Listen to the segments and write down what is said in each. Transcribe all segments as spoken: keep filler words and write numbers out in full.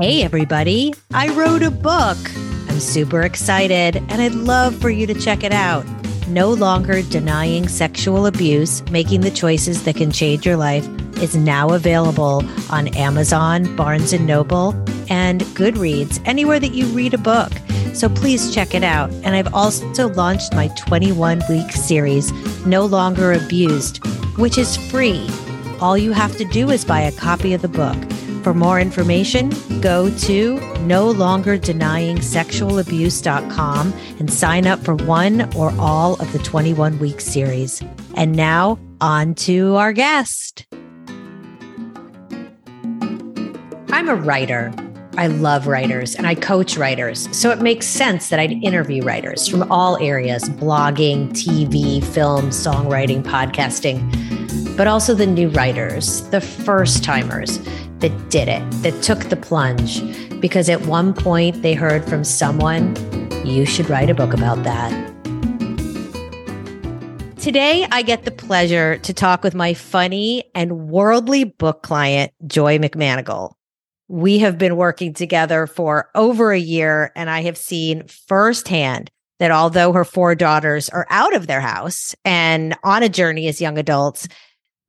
Hey, everybody, I wrote a book. I'm super excited, and I'd love for you to check it out. No Longer Denying Sexual Abuse, Making the Choices That Can Change Your Life is now available on Amazon, Barnes and Noble, and Goodreads, anywhere that you read a book. So please check it out. And I've also launched my twenty-one week series, No Longer Abused, which is free. All you have to do is buy a copy of the book. For more information, go to no longer denying sexual abuse dot com and sign up for one or all of the twenty-one week series. And now on to our guest. I'm a writer. I love writers and I coach writers. So it makes sense that I'd interview writers from all areas, blogging, T V, film, songwriting, podcasting, but also the new writers, the first timers that did it, that took the plunge, because at one point they heard from someone, you should write a book about that. Today, I get the pleasure to talk with my funny and worldly book client, Joy McManigal. We have been working together for over a year, and I have seen firsthand that although her four daughters are out of their house and on a journey as young adults,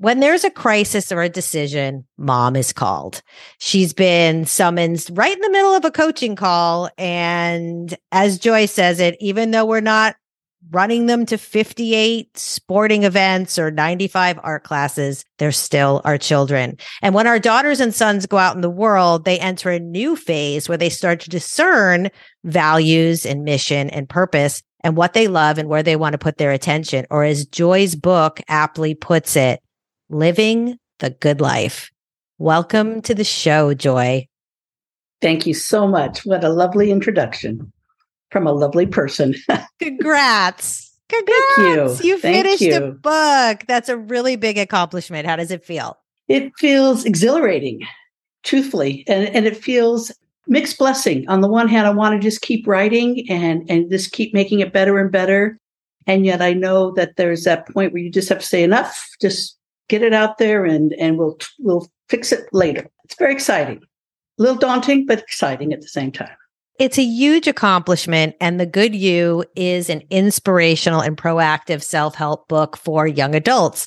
when there's a crisis or a decision, mom is called. She's been summoned right in the middle of a coaching call. And as Joy says it, even though we're not running them to fifty-eight sporting events or ninety-five art classes, they're still our children. And when our daughters and sons go out in the world, they enter a new phase where they start to discern values and mission and purpose and what they love and where they want to put their attention. Or as Joy's book aptly puts it, living the good life. Welcome to the show, Joy. Thank you so much. What a lovely introduction. From a lovely person. Congrats. Congrats. Thank you. You Thank finished you. a book. That's a really big accomplishment. How does it feel? It feels exhilarating, truthfully. And, and it feels mixed blessing. On the one hand, I want to just keep writing and, and just keep making it better and better. And yet I know that there's that point where you just have to say enough, just get it out there and, and we'll, we'll fix it later. It's very exciting. A little daunting, but exciting at the same time. It's a huge accomplishment, and The Good You is an inspirational and proactive self-help book for young adults.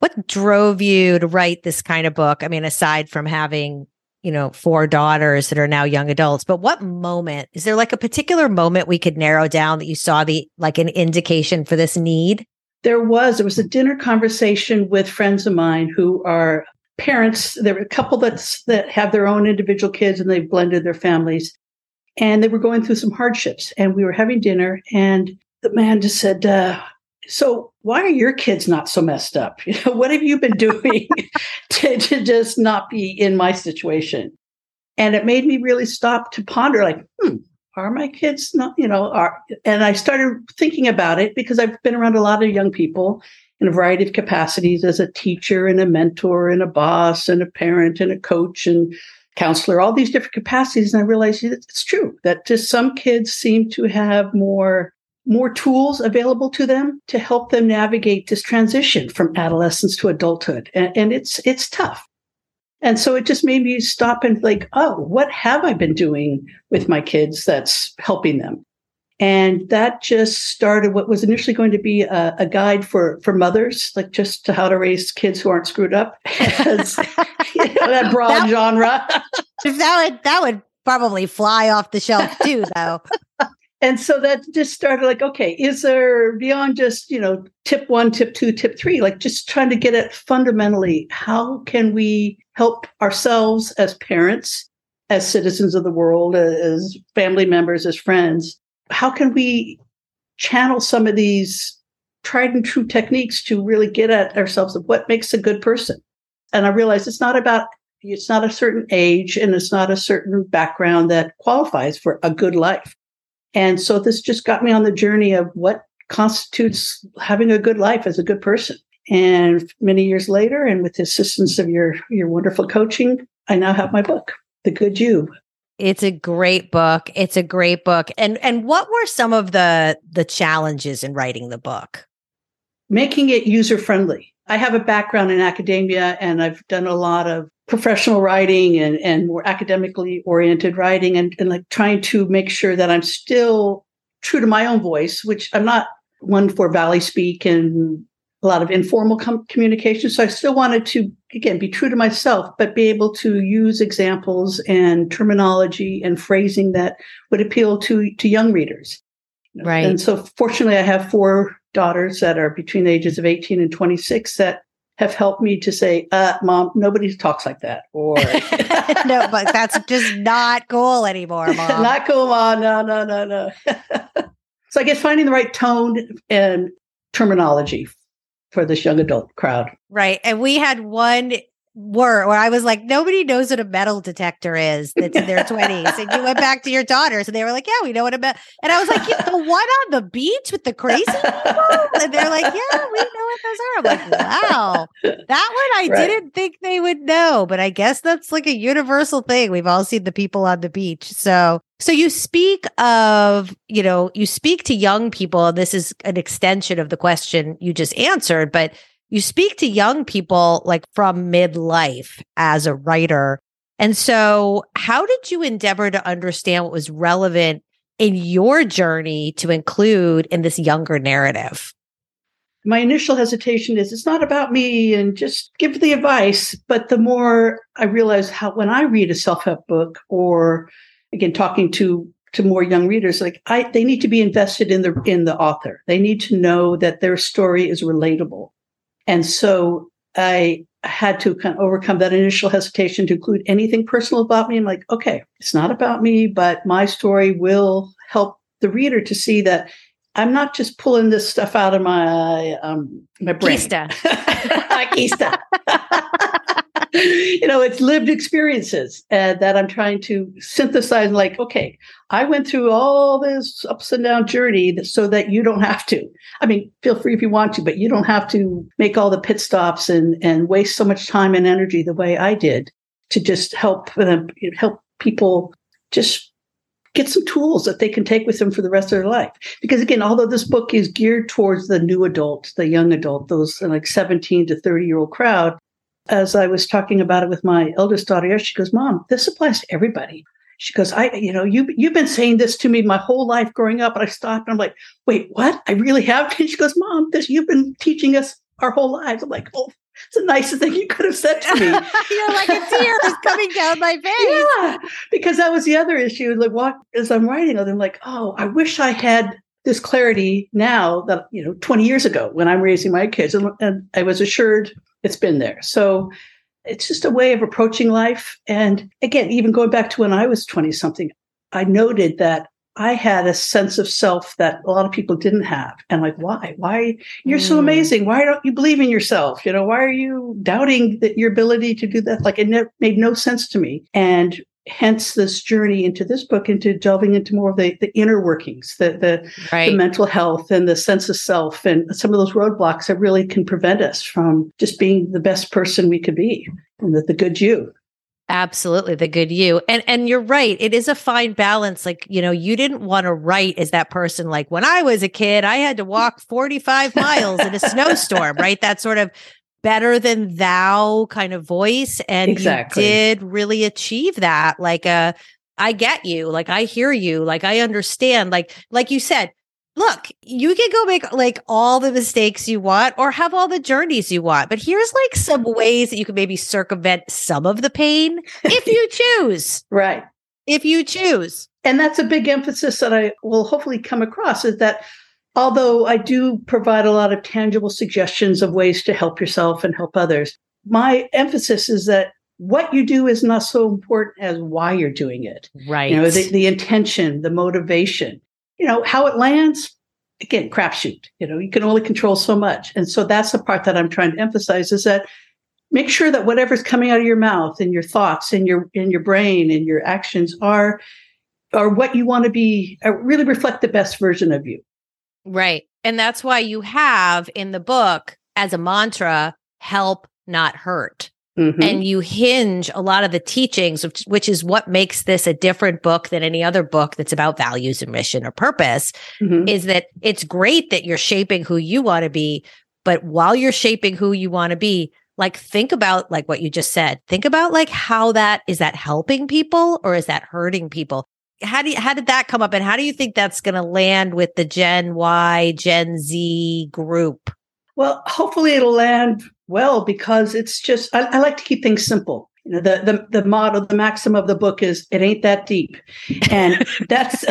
What drove you to write this kind of book? I mean, aside from having, you know, four daughters that are now young adults, but what moment? Is there like a particular moment we could narrow down that you saw the like an indication for this need? There was. There was a dinner conversation with friends of mine who are parents. There were a couple that's, that have their own individual kids, and they've blended their families. And they were going through some hardships, and we were having dinner, and the man just said, uh, so why are your kids not so messed up? You know, what have you been doing to, to just not be in my situation? And it made me really stop to ponder, like, hmm, are my kids not, you know, are, and I started thinking about it because I've been around a lot of young people in a variety of capacities as a teacher and a mentor and a boss and a parent and a coach and counselor, all these different capacities. And I realized it's true that just some kids seem to have more, more tools available to them to help them navigate this transition from adolescence to adulthood. And, and it's, it's tough. And so it just made me stop and like, oh, what have I been doing with my kids that's helping them? And that just started what was initially going to be a, a guide for, for mothers, like just to how to raise kids who aren't screwed up. As, you know, that broad that, genre. If that would that would probably fly off the shelf too, though. And so that just started like, okay, is there beyond just, you know, tip one, tip two, tip three, like just trying to get at fundamentally, how can we help ourselves as parents, as citizens of the world, as family members, as friends? How can we channel some of these tried and true techniques to really get at ourselves of what makes a good person? And I realized it's not about, it's not a certain age and it's not a certain background that qualifies for a good life. And so this just got me on the journey of what constitutes having a good life as a good person. And many years later, and with the assistance of your, your wonderful coaching, I now have my book, The Good You. It's a great book. It's a great book. And and what were some of the, the challenges in writing the book? Making it user-friendly. I have a background in academia, and I've done a lot of professional writing and, and more academically oriented writing and, and like trying to make sure that I'm still true to my own voice, which I'm not one for Valley speak and a lot of informal com- communication. So I still wanted to, again, be true to myself, but be able to use examples and terminology and phrasing that would appeal to, to young readers. Right. And so fortunately, I have four daughters that are between the ages of eighteen and twenty-six that have helped me to say, uh, Mom, nobody talks like that. Or no, but that's just not cool anymore, Mom. Not cool, Mom. No, no, no, no. So I guess finding the right tone and terminology for this young adult crowd. Right. And we had one word where I was like, nobody knows what a metal detector is that's in their twenties. And you went back to your daughters and they were like, yeah, we know what a metal. And I was like, yeah, the one on the beach with the crazy people? And they're like, yeah, we know what those are. I'm like, wow, that one I right. didn't think they would know. But I guess that's like a universal thing. We've all seen the people on the beach. So So you speak of, you know, you speak to young people. And this is an extension of the question you just answered, but you speak to young people like from midlife as a writer. And so how did you endeavor to understand what was relevant in your journey to include in this younger narrative? My initial hesitation is it's not about me and just give the advice. But the more I realize how when I read a self-help book or, again, talking to to more young readers, like I, they need to be invested in the in the author. They need to know that their story is relatable. And so I had to kind of overcome that initial hesitation to include anything personal about me. I'm like, okay, it's not about me, but my story will help the reader to see that I'm not just pulling this stuff out of my um, my brain. Kista. Kista. You know, it's lived experiences uh, that I'm trying to synthesize. Like, okay, I went through all this ups and down journey that, so that you don't have to. I mean, feel free if you want to, but you don't have to make all the pit stops and, and waste so much time and energy the way I did to just help uh, help people just get some tools that they can take with them for the rest of their life. Because again, although this book is geared towards the new adult, the young adult, those like seventeen to thirty year old crowd, as I was talking about it with my eldest daughter, she goes, Mom, this applies to everybody. She goes, I, you know, you, you've been saying this to me my whole life growing up. And I stopped and I'm like, wait, what? I really have? And she goes, Mom, this, you've been teaching us our whole lives. I'm like, oh, it's the nicest thing you could have said to me. You're like a tear is coming down my face. Yeah, because that was the other issue. Like, what, as I'm writing, I'm like, oh, I wish I had this clarity now that, you know, twenty years ago when I'm raising my kids. And, and I was assured it's been there. So it's just a way of approaching life. And again, even going back to when I was twenty something, I noted that I had a sense of self that a lot of people didn't have. And like, why? Why? You're mm. so amazing. Why don't you believe in yourself? You know, why are you doubting that your ability to do that? Like, it ne- made no sense to me. And hence this journey into this book, into delving into more of the, the inner workings, the, the, right. the mental health and the sense of self and some of those roadblocks that really can prevent us from just being the best person we could be, and the, the good you. Absolutely. The good you. And and you're right. It is a fine balance. Like, you know, you didn't want to write as that person. Like, when I was a kid, I had to walk forty-five miles in a snowstorm, right? That sort of better than thou kind of voice. And exactly. You did really achieve that. Like, uh, I get you. Like, I hear you. Like, I understand. Like, like you said, look, you can go make like all the mistakes you want or have all the journeys you want, but here's like some ways that you can maybe circumvent some of the pain if you choose. Right. If you choose. And that's a big emphasis that I will hopefully come across, is that although I do provide a lot of tangible suggestions of ways to help yourself and help others, my emphasis is that what you do is not so important as why you're doing it. Right. You know, the, the intention, the motivation. You know, how it lands, again, crapshoot. You know, you can only control so much. And so that's the part that I'm trying to emphasize, is that make sure that whatever's coming out of your mouth and your thoughts and your in your brain and your actions are are what you want to be, uh, really reflect the best version of you. Right. And that's why you have in the book as a mantra, help, not hurt. Mm-hmm. And you hinge a lot of the teachings, which, which is what makes this a different book than any other book that's about values and mission or purpose, mm-hmm. is that it's great that you're shaping who you want to be, but while you're shaping who you want to be, like think about like what you just said. Think about like how that, is that helping people or is that hurting people? How do you, how did that come up? And how do you think that's going to land with the Gen Y, Gen Z group? Well, hopefully it'll land well, because it's just, I, I like to keep things simple. You know, the, the, the motto, the maxim of the book is, it ain't that deep. And that's,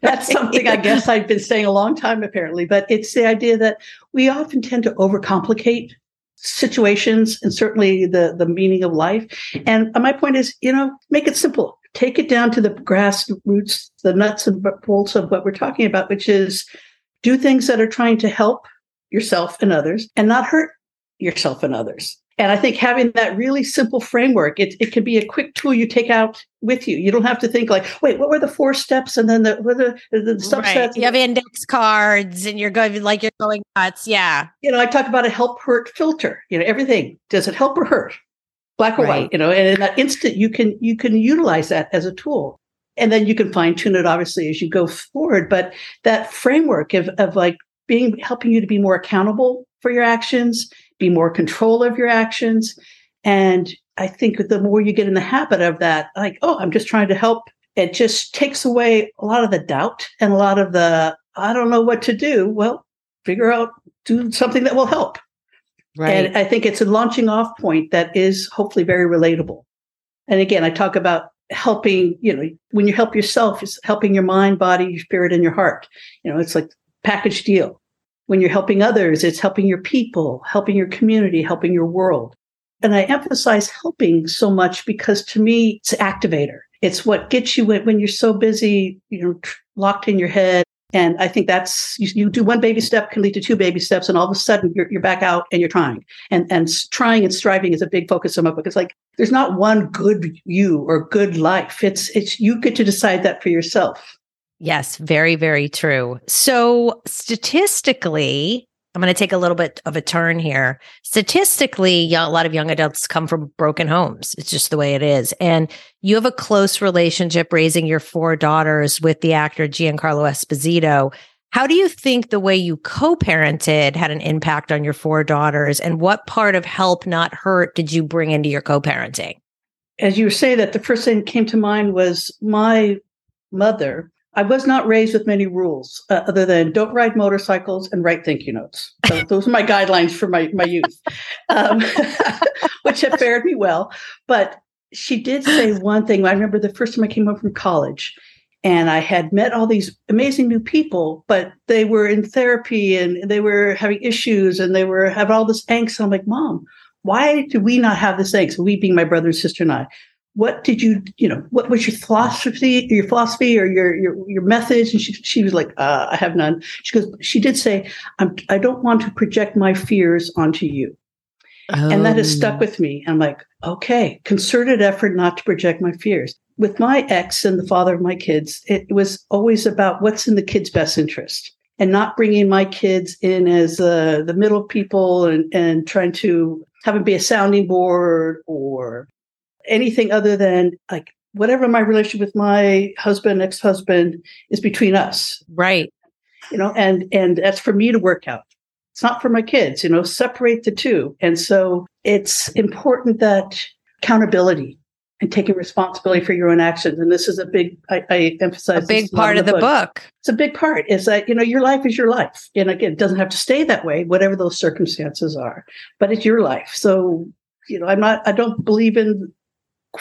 that's something I guess I've been saying a long time, apparently, but it's the idea that we often tend to overcomplicate situations and certainly the, the meaning of life. And my point is, you know, make it simple. Take it down to the grassroots, the nuts and bolts of what we're talking about, which is do things that are trying to help yourself and others and not hurt yourself and others. And I think having that really simple framework, it, it can be a quick tool you take out with you. You don't have to think like, wait, what were the four steps? And then the, what are the, the subsets? Right. You have index cards and you're going like you're going nuts. Yeah. You know, I talk about a help hurt filter, you know, everything. Does it help or hurt? Black or right. white, you know, and in that instant, you can, you can utilize that as a tool. And then you can fine tune it, obviously, as you go forward. But that framework of, of like being, helping you to be more accountable for your actions, be more control of your actions. And I think the more you get in the habit of that, like, oh, I'm just trying to help, it just takes away a lot of the doubt and a lot of the, I don't know what to do. Well, figure out, do something that will help. Right. And I think it's a launching off point that is hopefully very relatable. And again, I talk about helping, you know, when you help yourself, it's helping your mind, body, your spirit, and your heart. You know, it's like package deal. When you're helping others, it's helping your people, helping your community, helping your world. And I emphasize helping so much because to me, it's an activator. It's what gets you when you're so busy, you know, locked in your head. And I think that's, you, you do one baby step can lead to two baby steps. And all of a sudden you're, you're back out and you're trying and, and trying and striving is a big focus of my book. It's like, there's not one good you or good life. It's, it's, you get to decide that for yourself. Yes. Very, very true. So statistically, I'm going to take a little bit of a turn here. Statistically, a lot of young adults come from broken homes. It's just the way it is. And you have a close relationship raising your four daughters with the actor Giancarlo Esposito. How do you think the way you co-parented had an impact on your four daughters? And what part of help not hurt did you bring into your co-parenting? As you say that, the first thing that came to mind was my mother. I was not raised with many rules uh, other than don't ride motorcycles and write thank you notes. So those are my guidelines for my, my youth, um, which have fared me well. But she did say one thing. I remember the first time I came home from college and I had met all these amazing new people, but they were in therapy and they were having issues and they were having all this angst. And I'm like, Mom, why do we not have this angst? We being my brother and sister and I. What did you, you know, what was your philosophy, your philosophy or your, your, your methods? And she, she was like, uh, I have none. She goes, she did say, I'm, I don't want to project my fears onto you. Oh. And that has stuck with me. I'm like, okay, concerted effort not to project my fears. With my ex and the father of my kids, it was always about what's in the kids' best interest and not bringing my kids in as uh, the middle people and, and trying to have them be a sounding board or anything other than like whatever my relationship with my husband, ex-husband is between us. Right. You know, and, and that's for me to work out. It's not for my kids, you know, separate the two. And so it's important that accountability and taking responsibility for your own actions. And this is a big, I, I emphasize. A big part of the book. It's a big part is that, you know, your life is your life. And again, it doesn't have to stay that way, whatever those circumstances are, but it's your life. So, you know, I'm not, I don't believe in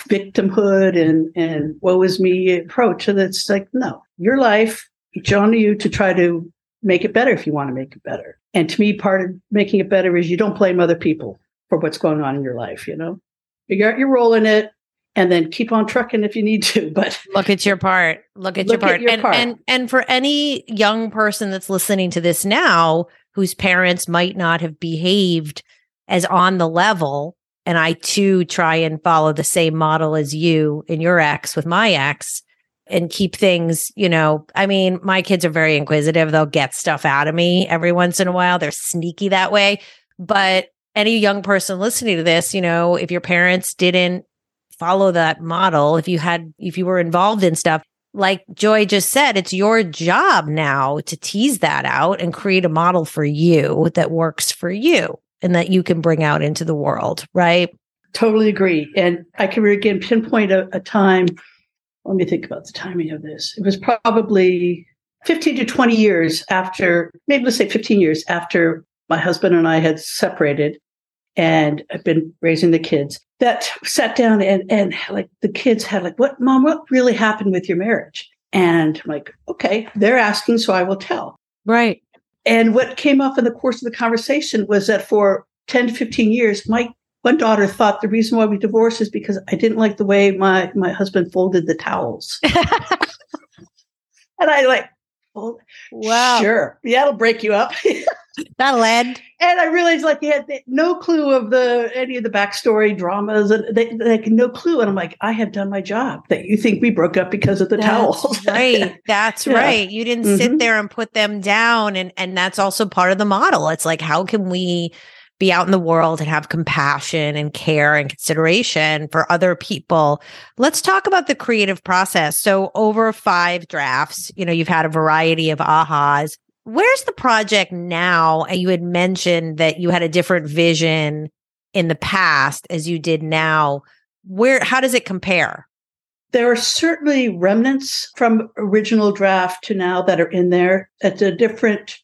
victimhood and, and woe is me approach. And it's like, no, your life, it's on you to try to make it better if you want to make it better. And to me, part of making it better is you don't blame other people for what's going on in your life, you know? Figure out your role in it and then keep on trucking if you need to. But look at your part. Look at look your part. At your and, part. And, and for any young person that's listening to this now, whose parents might not have behaved as on the level, and I too try and follow the same model as you and your ex with my ex and keep things, you know, I mean, my kids are very inquisitive. They'll get stuff out of me every once in a while. They're sneaky that way. But any young person listening to this, you know, if your parents didn't follow that model, if you had, if you were involved in stuff, like Joy just said, it's your job now to tease that out and create a model for you that works for you. and that you can bring out into the world, right? Totally agree. And I can, again, pinpoint a, a time. Let me think about the timing of this. It was probably fifteen to twenty years after, maybe let's say fifteen years after my husband and I had separated and I've been raising the kids, that sat down and, and like the kids had like, what, Mom, what really happened with your marriage? And I'm like, okay, they're asking, so I will tell. Right. And what came up in the course of the conversation was that for ten to fifteen years, my one daughter thought the reason why we divorced is because I didn't like the way my, my husband folded the towels. And I like, well, wow, sure. Yeah, that'll break you up. That'll end. And I realized like, yeah, they had no clue of the, any of the backstory dramas, and they, they had no clue. And I'm like, I have done my job that you think we broke up because of the that's towels. Right. That's yeah. right. You didn't mm-hmm. sit there and put them down. And, and that's also part of the model. It's like, how can we be out in the world and have compassion and care and consideration for other people? Let's talk about the creative process. So over five drafts, you know, you've had a variety of ahas. Where's the project now? And you had mentioned that you had a different vision in the past as you did now. Where, how does it compare? There are certainly remnants from original draft to now that are in there. It's a different,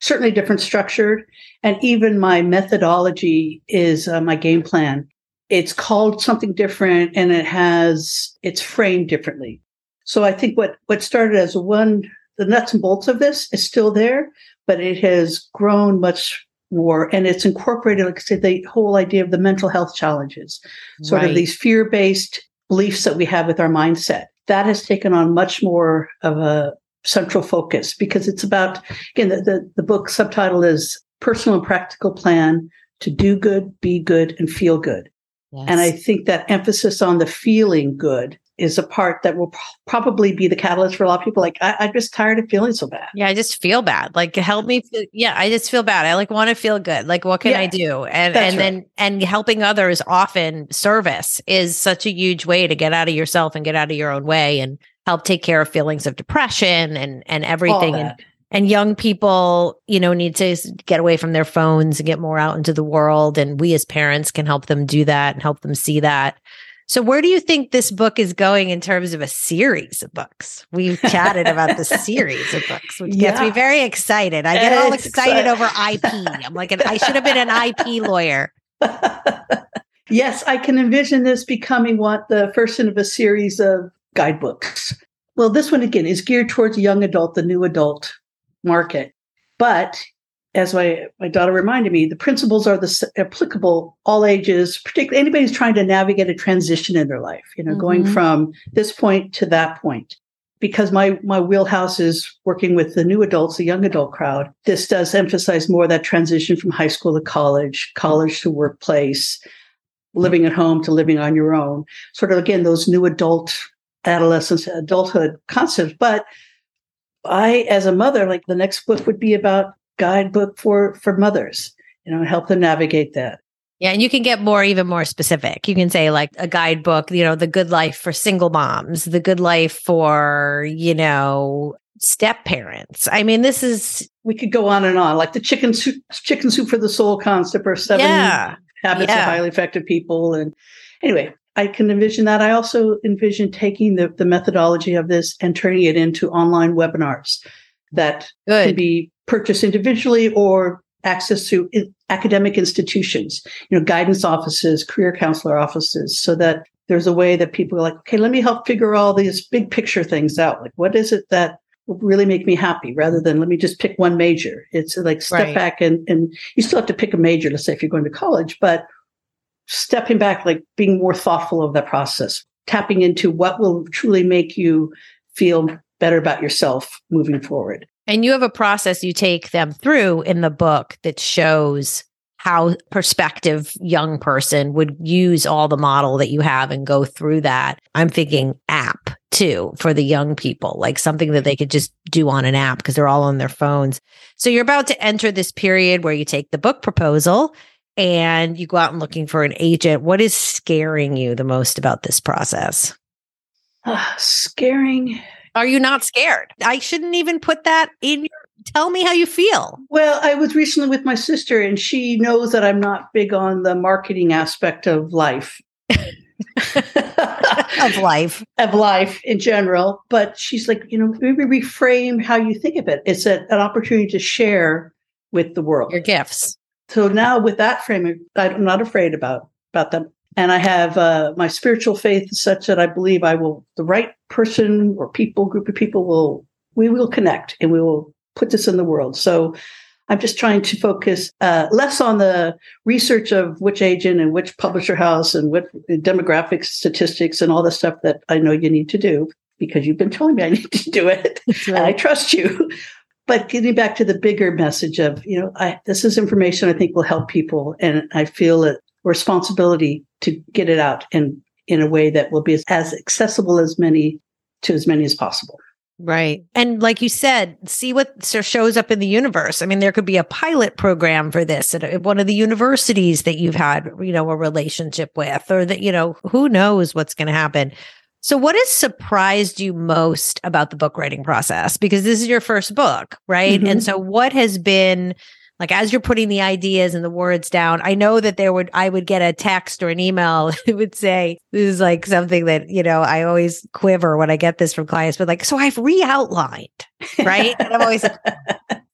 certainly different structured. And even my methodology is uh, my game plan. It's called something different and it has, it's framed differently. So I think what, what started as one, the nuts and bolts of this is still there, but it has grown much more. And it's incorporated, like I said, the whole idea of the mental health challenges, sort right. of these fear-based beliefs that we have with our mindset. That has taken on much more of a central focus because it's about, again, the, the, the book subtitle is Personal and Practical Plan to Do Good, Be Good, and Feel Good. Yes. And I think that emphasis on the feeling good is a part that will p- probably be the catalyst for a lot of people. Like, I- I'm just tired of feeling so bad. Yeah, I just feel bad. Like, help me. Feel- yeah, I just feel bad. I like want to feel good. Like, what can yeah, I do? And and right. then and helping others, often service, is such a huge way to get out of yourself and get out of your own way and help take care of feelings of depression and and everything. And, and young people, you know, need to get away from their phones and get more out into the world. And we as parents can help them do that and help them see that. So where do you think this book is going in terms of a series of books? We've chatted about the series of books, which yeah. gets me very excited. I get it's all excited over I P. I'm like, an, I should have been an I P lawyer. Yes, I can envision this becoming what the first of a series of guidebooks. Well, this one, again, is geared towards a young adult, the new adult market. But as my, my daughter reminded me, the principles are the applicable all ages, particularly anybody who's trying to navigate a transition in their life, you know, mm-hmm. going from this point to that point. Because my, my wheelhouse is working with the new adults, the young adult crowd. This does emphasize more that transition from high school to college, college to workplace, living at home to living on your own. Sort of, again, those new adult adolescence, adulthood concepts. But I, as a mother, like the next book would be about guidebook for, for mothers, you know, and help them navigate that. Yeah. And you can get more, even more specific. You can say like a guidebook, you know, the good life for single moms, the good life for, you know, step parents. I mean, this is, we could go on and on, like the chicken soup, chicken soup for the soul concept or seven yeah, habits yeah. of highly effective people. And anyway, I can envision that. I also envision taking the, the methodology of this and turning it into online webinars that Good. Can be purchased individually or access to academic institutions, you know, guidance offices, career counselor offices, so that there's a way that people are like, okay, let me help figure all these big picture things out. Like, what is it that will really make me happy rather than let me just pick one major? It's like step right. back and, and you still have to pick a major, let's say, if you're going to college, but stepping back, like being more thoughtful of that process, tapping into what will truly make you feel better about yourself moving forward. And you have a process you take them through in the book that shows how prospective young person would use all the model that you have and go through that. I'm thinking app too for the young people, like something that they could just do on an app because they're all on their phones. So you're about to enter this period where you take the book proposal and you go out and looking for an agent. What is scaring you the most about this process? Uh, scaring. Are you not scared? I shouldn't even put that in your Tell me how you feel. Well, I was recently with my sister, and she knows that I'm not big on the marketing aspect of life. of life. Of life in general. But she's like, you know, maybe reframe how you think of it. It's a, an opportunity to share with the world. Your gifts. So now with that framing, I'm not afraid about, about them. And I have uh, my spiritual faith is such that I believe I will, the right person or people, group of people will, we will connect and we will put this in the world. So I'm just trying to focus uh, less on the research of which agent and which publisher house and what demographics, statistics, and all the stuff that I know you need to do because you've been telling me I need to do it. That's right. And I trust you. But getting back to the bigger message of, you know, I, this is information I think will help people. And I feel a responsibility to get it out and in a way that will be as, as accessible as many to as many as possible. Right. And like you said, see what shows up in the universe. I mean, there could be a pilot program for this at one of the universities that you've had, you know, a relationship with, or that, you know, who knows what's going to happen. So what has surprised you most about the book writing process? Because this is your first book, right? Mm-hmm. And so what has been, like, as you're putting the ideas and the words down, I know that there would, I would get a text or an email. It would say, this is like something that, you know, I always quiver when I get this from clients, but like, so I've re-outlined, right? And I'm always like, that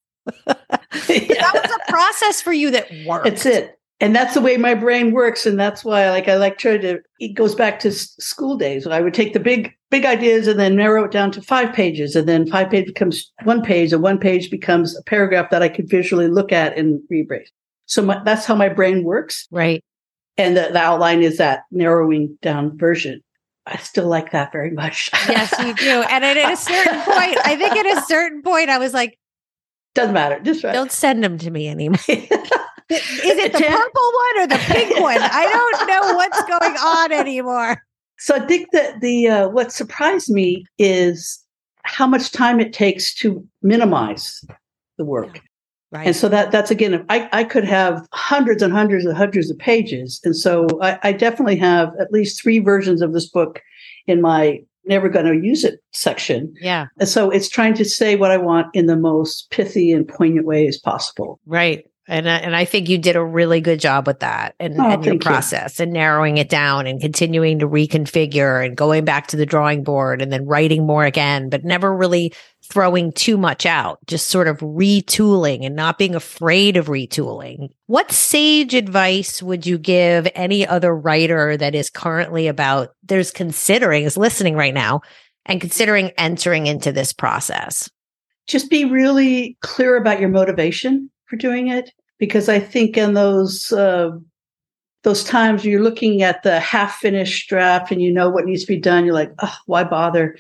was a process for you that worked. That's it. And that's the way my brain works. And that's why, like, I like try to, it goes back to s- school days when I would take the big, big ideas and then narrow it down to five pages. And then five page becomes one page and one page becomes a paragraph that I could visually look at and rebrace. So my, that's how my brain works. Right. And the, the outline is that narrowing down version. I still like that very much. Yes, you do. And at a certain point, I think at a certain point, I was like, doesn't matter. Just right. Don't send them to me anymore. Is it the purple one or the pink one? I don't know what's going on anymore. So I think that the uh, what surprised me is how much time it takes to minimize the work. Yeah. Right. And so that that's, again, I, I could have hundreds and hundreds and hundreds of pages. And so I, I definitely have at least three versions of this book in my never going to use it section. Yeah. And so it's trying to say what I want in the most pithy and poignant way as possible. Right. And I, and I think you did a really good job with that and, oh, and your process you. And narrowing it down and continuing to reconfigure and going back to the drawing board and then writing more again, but never really throwing too much out, just sort of retooling and not being afraid of retooling. What sage advice would you give any other writer that is currently about, there's considering, is listening right now and considering entering into this process? Just be really clear about your motivation for doing it, because I think in those uh, those times you're looking at the half-finished draft and you know what needs to be done, you're like, oh, why bother?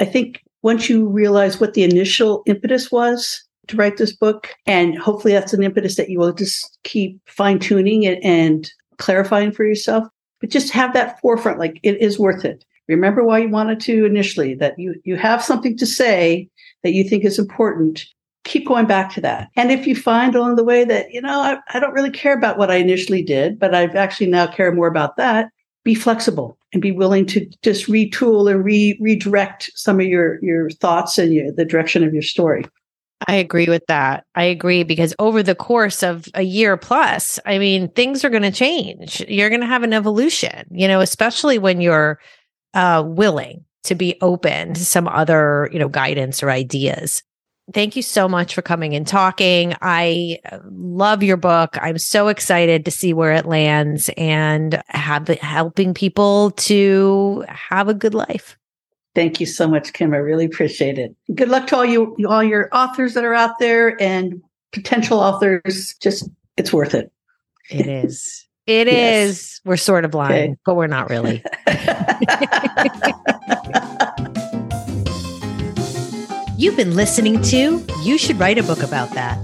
I think once you realize what the initial impetus was to write this book, and hopefully that's an impetus that you will just keep fine-tuning it and clarifying for yourself, but just have that forefront, like it is worth it. Remember why you wanted to initially, that you you have something to say that you think is important. Keep going back to that. And if you find along the way that, you know, I, I don't really care about what I initially did, but I've actually now care more about that, be flexible and be willing to just retool and re- redirect some of your, your thoughts and your, the direction of your story. I agree with that. I agree, because over the course of a year plus, I mean, things are going to change. You're going to have an evolution, you know, especially when you're uh, willing to be open to some other, you know, guidance or ideas. Thank you so much for coming and talking. I love your book. I'm so excited to see where it lands and have helping people to have a good life. Thank you so much, Kim. I really appreciate it. Good luck to all you, all your authors that are out there and potential authors. Just, it's worth it. It is. It yes. is. We're sort of lying, okay. But we're not really. You've been listening to You Should Write a Book About That.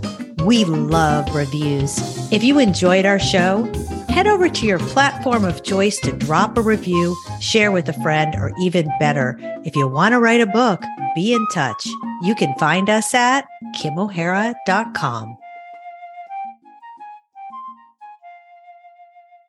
We love reviews. If you enjoyed our show, head over to your platform of choice to drop a review, share with a friend, or even better, if you want to write a book, be in touch. You can find us at kim o'hara dot com.